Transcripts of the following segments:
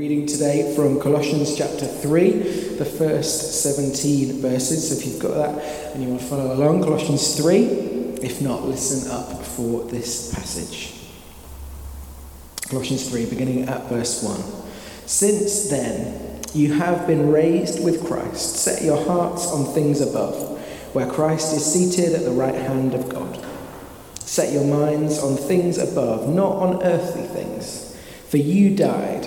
Reading today from Colossians chapter 3, the first 17 verses. So if you've got that and you want to follow along, Colossians 3. If not, listen up for this passage. Colossians 3, beginning at verse 1. Since then, you have been raised with Christ. Set your hearts on things above, where Christ is seated at the right hand of God. Set your minds on things above, not on earthly things. For you died,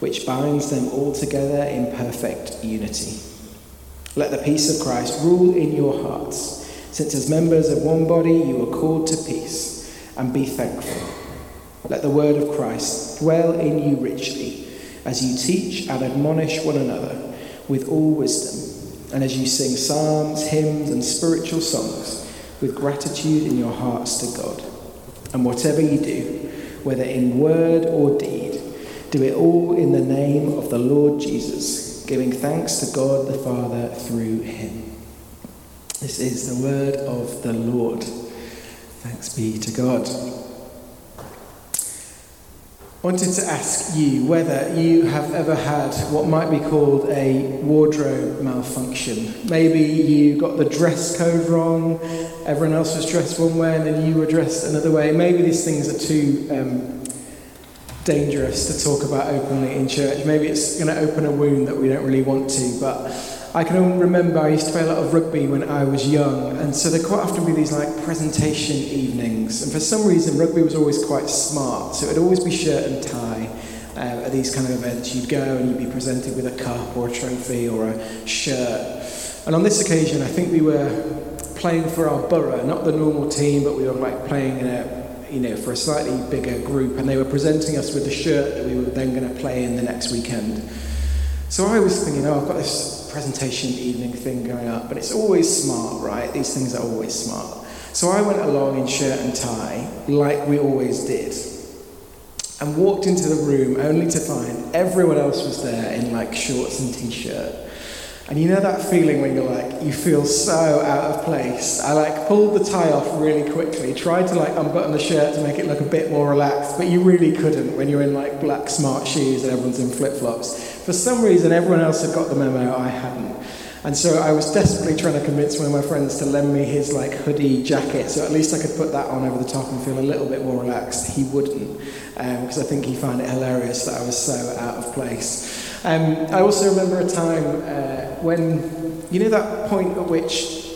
which binds them all together in perfect unity. Let the peace of Christ rule in your hearts, since as members of one body you are called to peace, and be thankful. Let the word of Christ dwell in you richly, as you teach and admonish one another with all wisdom, and as you sing psalms, hymns, and spiritual songs with gratitude in your hearts to God. And whatever you do, whether in word or deed, do it all in the name of the Lord Jesus, giving thanks to God the Father through him. This is the word of the Lord. Thanks be to God. I wanted to ask you whether you have ever had what might be called a wardrobe malfunction. Maybe you got the dress code wrong, everyone else was dressed one way and then you were dressed another way. Maybe these things are too dangerous to talk about openly in church. Maybe it's going to open a wound that we don't really want to, but I can remember I used to play a lot of rugby when I was young, and so there'd quite often be these like presentation evenings, and for some reason rugby was always quite smart, so it'd always be shirt and tie at these kind of events. You'd go and you'd be presented with a cup or a trophy or a shirt, and on this occasion I think we were playing for our borough, not the normal team, but we were like playing in a, you know, for a slightly bigger group, and they were presenting us with the shirt that we were then going to play in the next weekend. So I was thinking, I've got this presentation evening thing going up, but it's always smart, right? These things are always smart. So I went along in shirt and tie, like we always did, and walked into the room only to find everyone else was there in like shorts and t-shirt. And you know that feeling when you're like, you feel so out of place. I like pulled the tie off really quickly, tried to like unbutton the shirt to make it look a bit more relaxed, but you really couldn't when you're in like black smart shoes and everyone's in flip-flops. For some reason, everyone else had got the memo, I hadn't. And so I was desperately trying to convince one of my friends to lend me his like hoodie jacket, so at least I could put that on over the top and feel a little bit more relaxed. He wouldn't, because I think he found it hilarious that I was so out of place. I also remember a time when, you know that point at which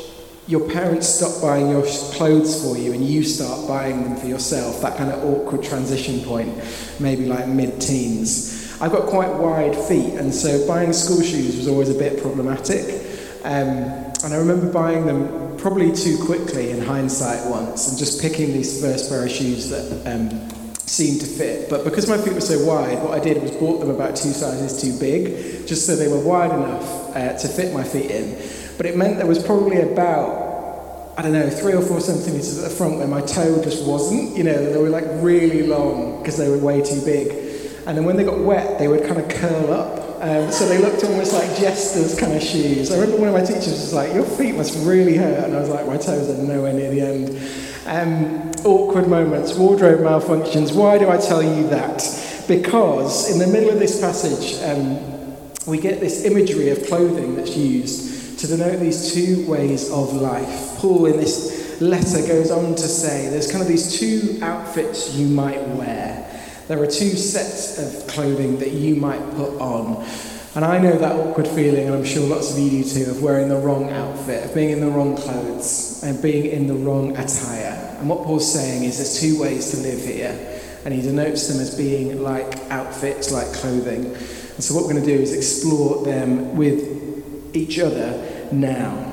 your parents stop buying your clothes for you and you start buying them for yourself, that kind of awkward transition point, maybe like mid-teens. I've got quite wide feet, and so buying school shoes was always a bit problematic. And I remember buying them probably too quickly in hindsight once, and just picking these first pair of shoes that seemed to fit. But because my feet were so wide, what I did was bought them about two sizes too big, just so they were wide enough to fit my feet in. But it meant there was probably about, 3 or 4 centimetres at the front where my toe just wasn't. You know, they were like really long because they were way too big. And then when they got wet, they would kind of curl up. So they looked almost like jester's kind of shoes. I remember one of my teachers was like, your feet must really hurt. And I was like, my toes are nowhere near the end. Awkward moments, wardrobe malfunctions. Why do I tell you that? Because in the middle of this passage, we get this imagery of clothing that's used to denote these two ways of life. Paul, in this letter, goes on to say there's kind of these two outfits you might wear. There are two sets of clothing that you might put on. And I know that awkward feeling, and I'm sure lots of you do too, of wearing the wrong outfit, of being in the wrong clothes, and being in the wrong attire. And what Paul's saying is there's two ways to live here. And he denotes them as being like outfits, like clothing. And so what we're going to do is explore them with each other now.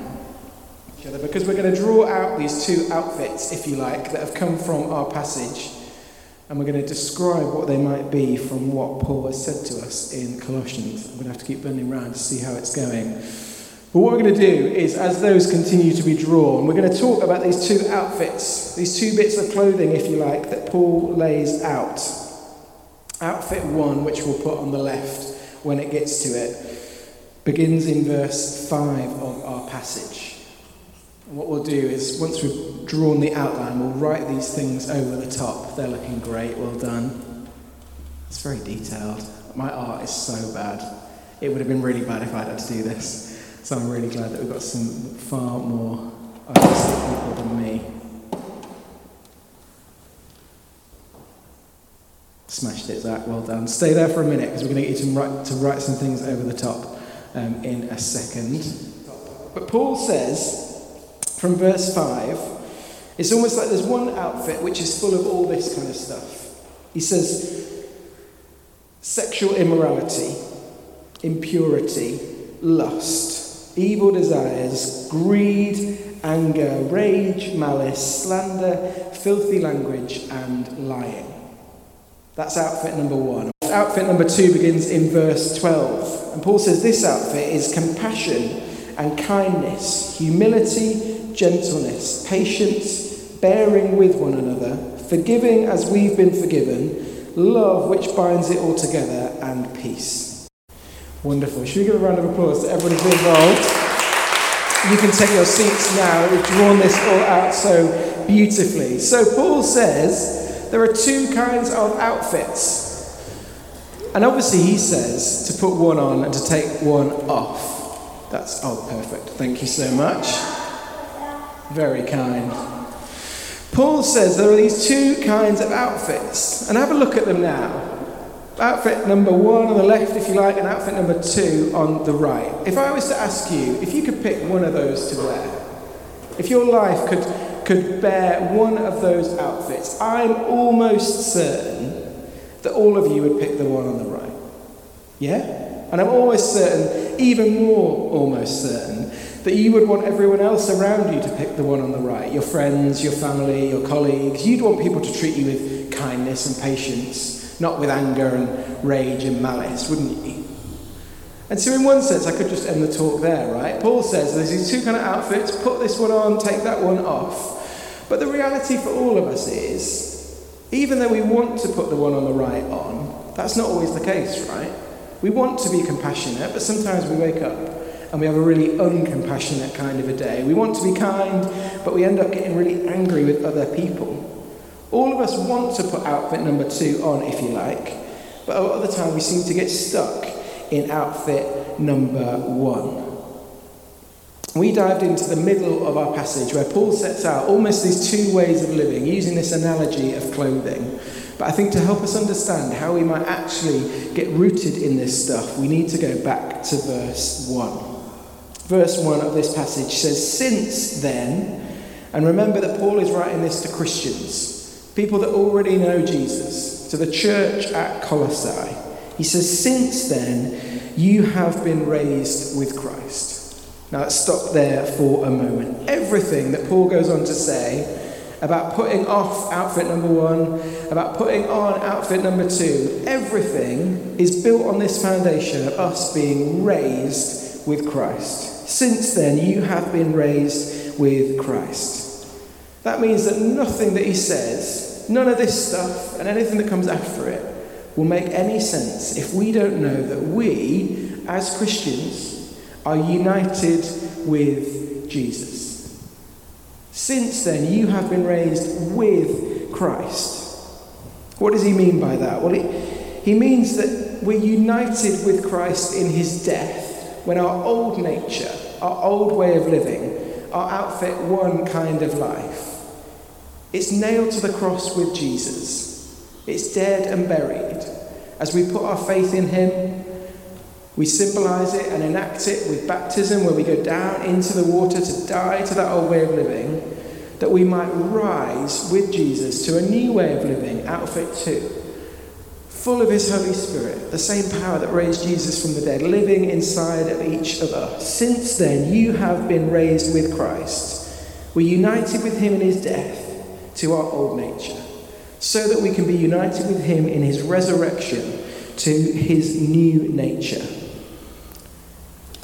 Because we're going to draw out these two outfits, if you like, that have come from our passage. And we're going to describe what they might be from what Paul has said to us in Colossians. I'm going to have to keep bending around to see how it's going. But what we're going to do is, as those continue to be drawn, we're going to talk about these two outfits, these two bits of clothing, if you like, that Paul lays out. Outfit one, which we'll put on the left when it gets to it, begins in verse 5 of our passage. What we'll do is, once we've drawn the outline, we'll write these things over the top. They're looking great, well done. It's very detailed. My art is so bad. It would have been really bad if I had to do this. So I'm really glad that we've got some far more artistic people than me. Smashed it, Zach, well done. Stay there for a minute, because we're going to get you to write some things over the top in a second. But Paul says, from verse 5, it's almost like there's one outfit which is full of all this kind of stuff. He says, sexual immorality, impurity, lust, evil desires, greed, anger, rage, malice, slander, filthy language, and lying. That's outfit number one. Outfit number two begins in verse 12. And Paul says this outfit is compassion and kindness, humility, gentleness, patience, bearing with one another, forgiving as we've been forgiven, love which binds it all together, and peace. Wonderful. Should we give a round of applause to everybody who's involved? You can take your seats now. We've drawn this all out so beautifully. So Paul says there are two kinds of outfits. And obviously he says to put one on and to take one off. That's, oh, perfect. Thank you so much. Very kind. Paul says there are these two kinds of outfits, and have a look at them now. Outfit number one on the left, if you like, and outfit number two on the right. If I was to ask you, if you could pick one of those to wear, if your life could bear one of those outfits, I'm almost certain that all of you would pick the one on the right. Yeah? And I'm almost certain, even more almost certain, that you would want everyone else around you to pick the one on the right. Your friends, your family, your colleagues. You'd want people to treat you with kindness and patience, not with anger and rage and malice, wouldn't you? And so in one sense, I could just end the talk there, right? Paul says there's these two kind of outfits, put this one on, take that one off. But the reality for all of us is, even though we want to put the one on the right on, that's not always the case, right? We want to be compassionate, but sometimes we wake up and we have a really uncompassionate kind of a day. We want to be kind, but we end up getting really angry with other people. All of us want to put outfit number two on, if you like, but a lot of the time we seem to get stuck in outfit number one. We dived into the middle of our passage where Paul sets out almost these two ways of living, using this analogy of clothing. But I think to help us understand how we might actually get rooted in this stuff, we need to go back to verse 1. Verse 1 of this passage says, since then, and remember that Paul is writing this to Christians, people that already know Jesus, to the church at Colossae. He says, since then, you have been raised with Christ. Now let's stop there for a moment. Everything that Paul goes on to say about putting off outfit number one, about putting on outfit number two, everything is built on this foundation of us being raised with Christ. Since then, you have been raised with Christ. That means that nothing that he says, none of this stuff and anything that comes after it, will make any sense if we don't know that we, as Christians, are united with Jesus. Since then, you have been raised with Christ. What does he mean by that? Well, he means that we're united with Christ in his death, when our old nature, our old way of living, our outfit one kind of life, it's nailed to the cross with Jesus. It's dead and buried. As we put our faith in him, we symbolise it and enact it with baptism, where we go down into the water to die to that old way of living, that we might rise with Jesus to a new way of living, outfit 2, full of his Holy Spirit, the same power that raised Jesus from the dead, living inside of each of us. Since then, you have been raised with Christ. We're united with him in his death to our old nature, so that we can be united with him in his resurrection to his new nature.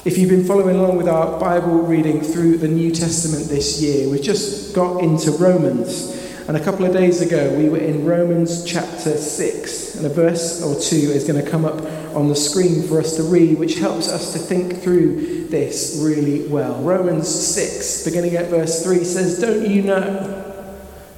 If you've been following along with our Bible reading through the New Testament this year, we've just got into Romans. And a couple of days ago, we were in Romans chapter 6. And a verse or two is going to come up on the screen for us to read, which helps us to think through this really well. Romans 6, beginning at verse 3, says, "Don't you know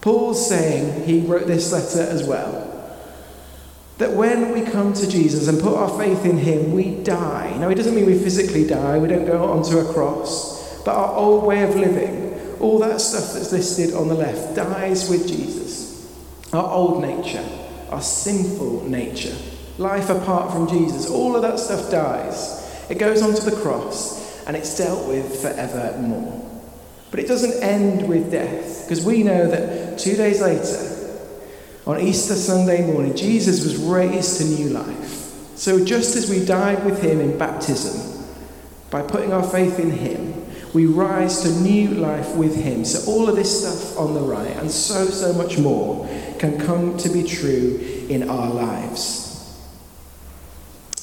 Paul's saying, he wrote this letter as well, that when we come to Jesus and put our faith in him, we die. Now, it doesn't mean we physically die, we don't go onto a cross, but our old way of living, all that stuff that's listed on the left, dies with Jesus. Our old nature, our sinful nature, life apart from Jesus, all of that stuff dies. It goes onto the cross and it's dealt with forevermore. But it doesn't end with death, because we know that 2 days later, on Easter Sunday morning, Jesus was raised to new life. So just as we died with him in baptism, by putting our faith in him, we rise to new life with him. So all of this stuff on the right, and so much more, can come to be true in our lives.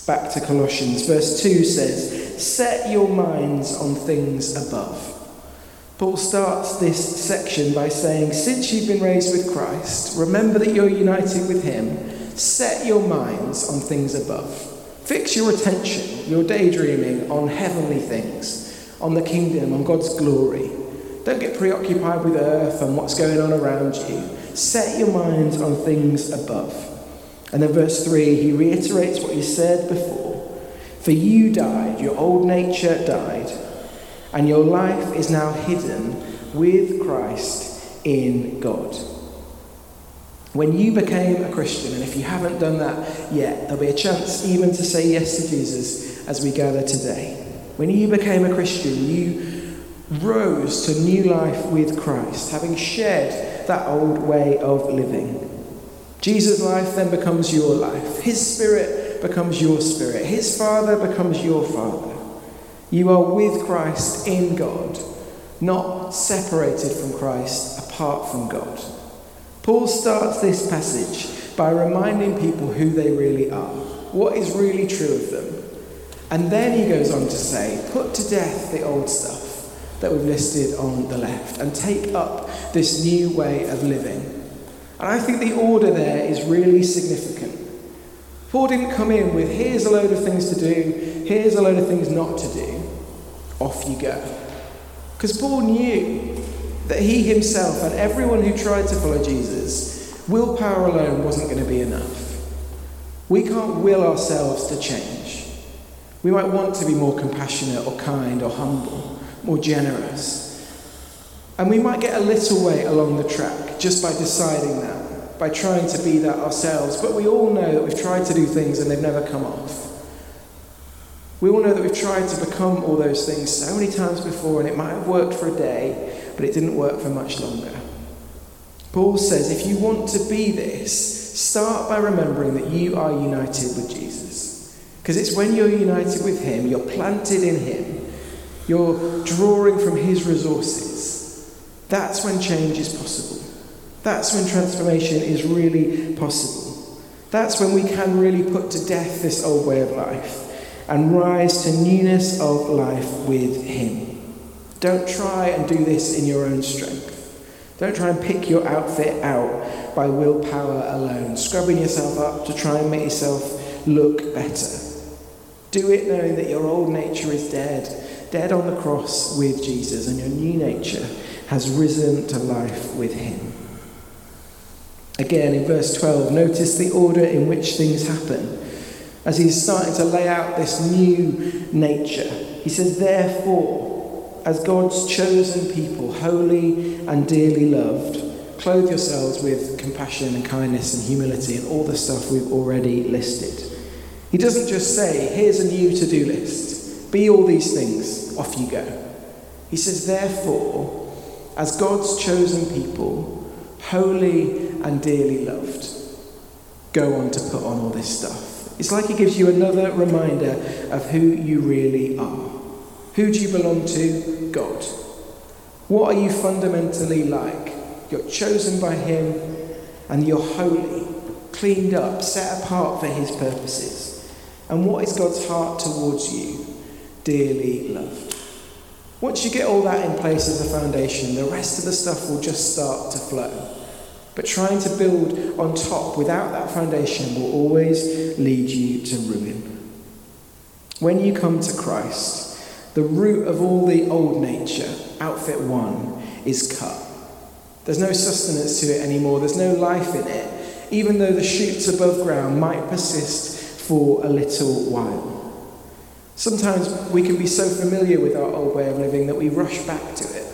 Back to Colossians, verse 2 says, "Set your minds on things above." Paul starts this section by saying, since you've been raised with Christ, remember that you're united with him. Set your minds on things above. Fix your attention, your daydreaming, on heavenly things, on the kingdom, on God's glory. Don't get preoccupied with earth and what's going on around you. Set your minds on things above. And then verse 3, he reiterates what he said before. For you died, your old nature died, and your life is now hidden with Christ in God. When you became a Christian, and if you haven't done that yet, there'll be a chance even to say yes to Jesus as we gather today. When you became a Christian, you rose to new life with Christ, having shed that old way of living. Jesus' life then becomes your life. His Spirit becomes your spirit. His Father becomes your Father. You are with Christ in God, not separated from Christ, apart from God. Paul starts this passage by reminding people who they really are, what is really true of them. And then he goes on to say, put to death the old stuff that we've listed on the left and take up this new way of living. And I think the order there is really significant. Paul didn't come in with, here's a load of things to do, here's a load of things not to do, off you go. Because Paul knew that he himself and everyone who tried to follow Jesus, willpower alone wasn't going to be enough. We can't will ourselves to change. We might want to be more compassionate or kind or humble, more generous. And we might get a little way along the track just by deciding that, by trying to be that ourselves. But we all know that we've tried to do things and they've never come off. We all know that we've tried to become all those things so many times before, and it might have worked for a day, but it didn't work for much longer. Paul says, if you want to be this, Start by remembering that you are united with Jesus. Because it's when you're united with him, you're planted in him, you're drawing from his resources, that's when change is possible. That's when transformation is really possible. That's when we can really put to death this old way of life and rise to newness of life with him. Don't try and do this in your own strength. Don't try and pick your outfit out by willpower alone, scrubbing yourself up to try and make yourself look better. Do it knowing that your old nature is dead on the cross with Jesus, and your new nature has risen to life with him. Again, in verse 12, notice the order in which things happen. As he's starting to lay out this new nature, he says, therefore, as God's chosen people, holy and dearly loved, clothe yourselves with compassion and kindness and humility and all the stuff we've already listed. He doesn't just say, here's a new to-do list. Be all these things. Off you go. He says, therefore, as God's chosen people, holy and dearly loved, go on to put on all this stuff. It's like he gives you another reminder of who you really are. Who do you belong to? God. What are you fundamentally like? You're chosen by him and you're holy, cleaned up, set apart for his purposes. And what is God's heart towards you? Dearly loved. Once you get all that in place as a foundation, the rest of the stuff will just start to flow. But trying to build on top without that foundation will always lead you to ruin. When you come to Christ, the root of all the old nature, outfit one, is cut. There's no sustenance to it anymore. There's no life in it, even though the shoots above ground might persist for a little while. Sometimes we can be so familiar with our old way of living that we rush back to it.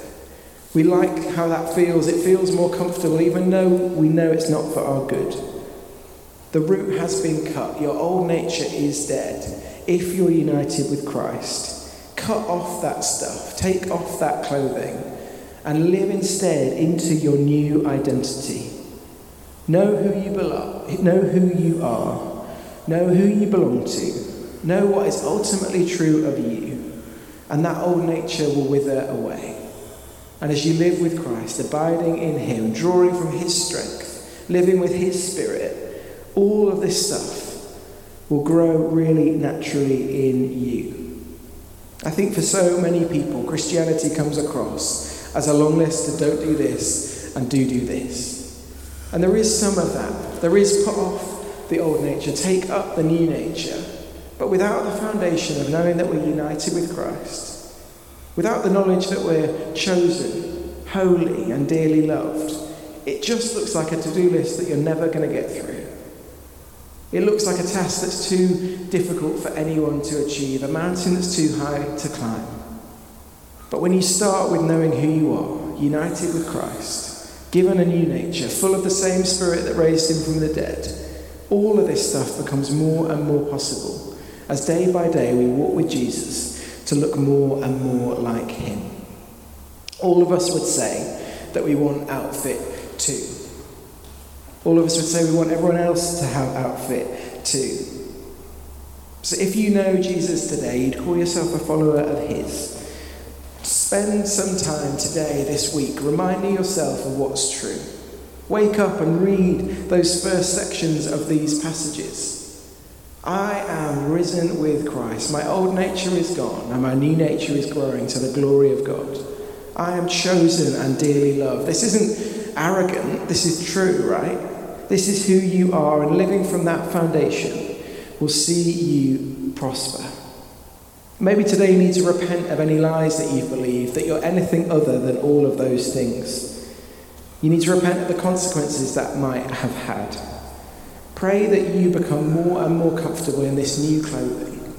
We like how that feels. It feels more comfortable, even though we know it's not for our good. The root has been cut. Your old nature is dead. If you're united with Christ, cut off that stuff. Take off that clothing and live instead into your new identity. Know who you belong. Know who you are. Know who you belong to. Know what is ultimately true of you. And that old nature will wither away. And as you live with Christ, abiding in him, drawing from his strength, living with his spirit, all of this stuff will grow really naturally in you. I think for so many people, Christianity comes across as a long list of don't do this and do this. And there is some of that. There is put off the old nature, take up the new nature. But without the foundation of knowing that we're united with Christ, without the knowledge that we're chosen, holy and dearly loved, it just looks like a to-do list that you're never going to get through. It looks like a task that's too difficult for anyone to achieve, a mountain that's too high to climb. But when you start with knowing who you are, united with Christ, given a new nature, full of the same spirit that raised him from the dead, all of this stuff becomes more and more possible as day by day we walk with Jesus to look more and more like him. All of us would say that we want outfit 2. All of us would say we want everyone else to have outfit 2. So if you know Jesus today, you'd call yourself a follower of his. Spend some time today, this week, reminding yourself of what's true. Wake up and read those first sections of these passages. I am risen with Christ. My old nature is gone and my new nature is growing to the glory of God. I am chosen and dearly loved. This isn't arrogant. This is true, right? This is who you are, and living from that foundation will see you prosper. Maybe today you need to repent of any lies that you've believed, that you're anything other than all of those things. You need to repent of the consequences that might have had. Pray that you become more and more comfortable in this new clothing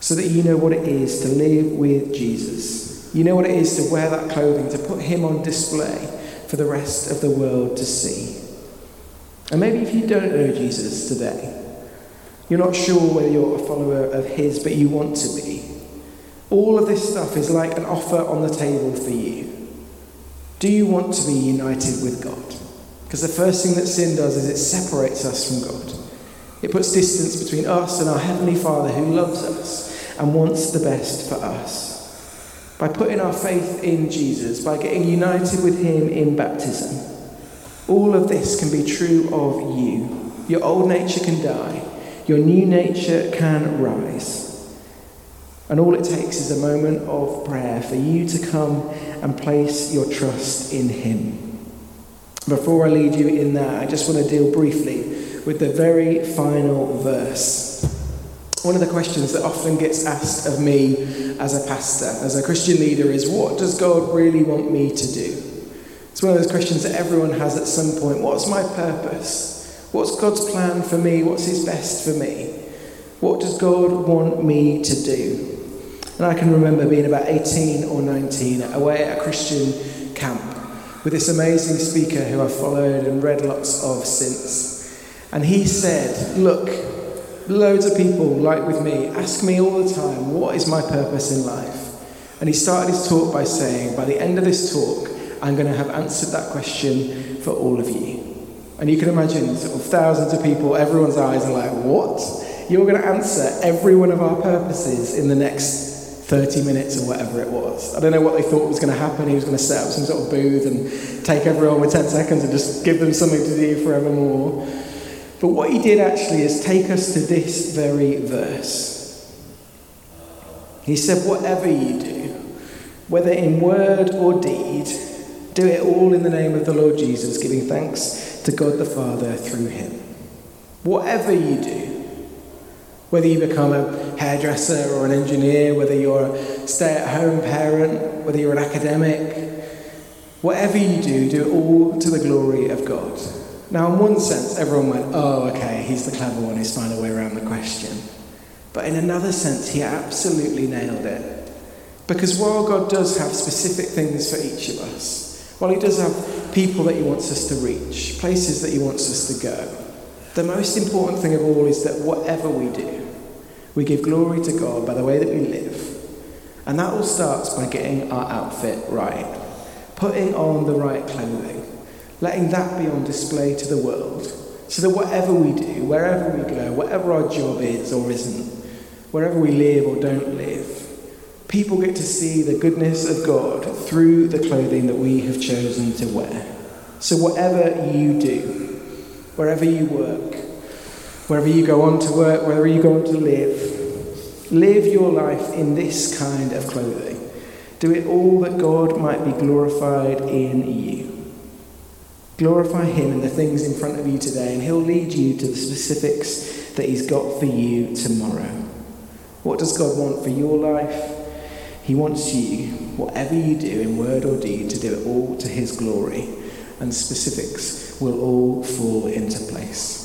so that you know what it is to live with Jesus. You know what it is to wear that clothing, to put him on display for the rest of the world to see. And maybe if you don't know Jesus today, you're not sure whether you're a follower of his, but you want to be. All of this stuff is like an offer on the table for you. Do you want to be united with God? Because the first thing that sin does is it separates us from God. It puts distance between us and our Heavenly Father who loves us and wants the best for us. By putting our faith in Jesus, by getting united with him in baptism, all of this can be true of you. Your old nature can die. Your new nature can rise. And all it takes is a moment of prayer for you to come and place your trust in him. Before I lead you in that, I just want to deal briefly with the very final verse. One of the questions that often gets asked of me as a pastor, as a Christian leader, is what does God really want me to do? It's one of those questions that everyone has at some point. What's my purpose? What's God's plan for me? What's his best for me? What does God want me to do? And I can remember being about 18 or 19 away at a Christian camp with this amazing speaker who I've followed and read lots of since. And he said, look, loads of people, like with me, ask me all the time, what is my purpose in life? And he started his talk by saying, by the end of this talk, I'm going to have answered that question for all of you. And you can imagine sort of thousands of people, everyone's eyes are like, what? You're going to answer every one of our purposes in the next 30 minutes or whatever it was. I don't know what they thought was going to happen. He was going to set up some sort of booth and take everyone with 10 seconds and just give them something to do forevermore. But what he did actually is take us to this very verse. He said, whatever you do, whether in word or deed, do it all in the name of the Lord Jesus, giving thanks to God the Father through him. Whatever you do, whether you become a hairdresser or an engineer, whether you're a stay-at-home parent, whether you're an academic, whatever you do, do it all to the glory of God. Now, in one sense, everyone went, oh, okay, he's the clever one who's found a way around the question. But in another sense, he absolutely nailed it. Because while God does have specific things for each of us, while he does have people that he wants us to reach, places that he wants us to go, the most important thing of all is that whatever we do, we give glory to God by the way that we live. And that all starts by getting our outfit right, putting on the right clothing, letting that be on display to the world, so that whatever we do, wherever we go, whatever our job is or isn't, wherever we live or don't live, people get to see the goodness of God through the clothing that we have chosen to wear. So whatever you do, wherever you work, wherever you go on to work, wherever you go on to live, live your life in this kind of clothing. Do it all that God might be glorified in you. Glorify him in the things in front of you today, and he'll lead you to the specifics that he's got for you tomorrow. What does God want for your life? He wants you, whatever you do in word or deed, to do it all to his glory, and specifics will all fall into place.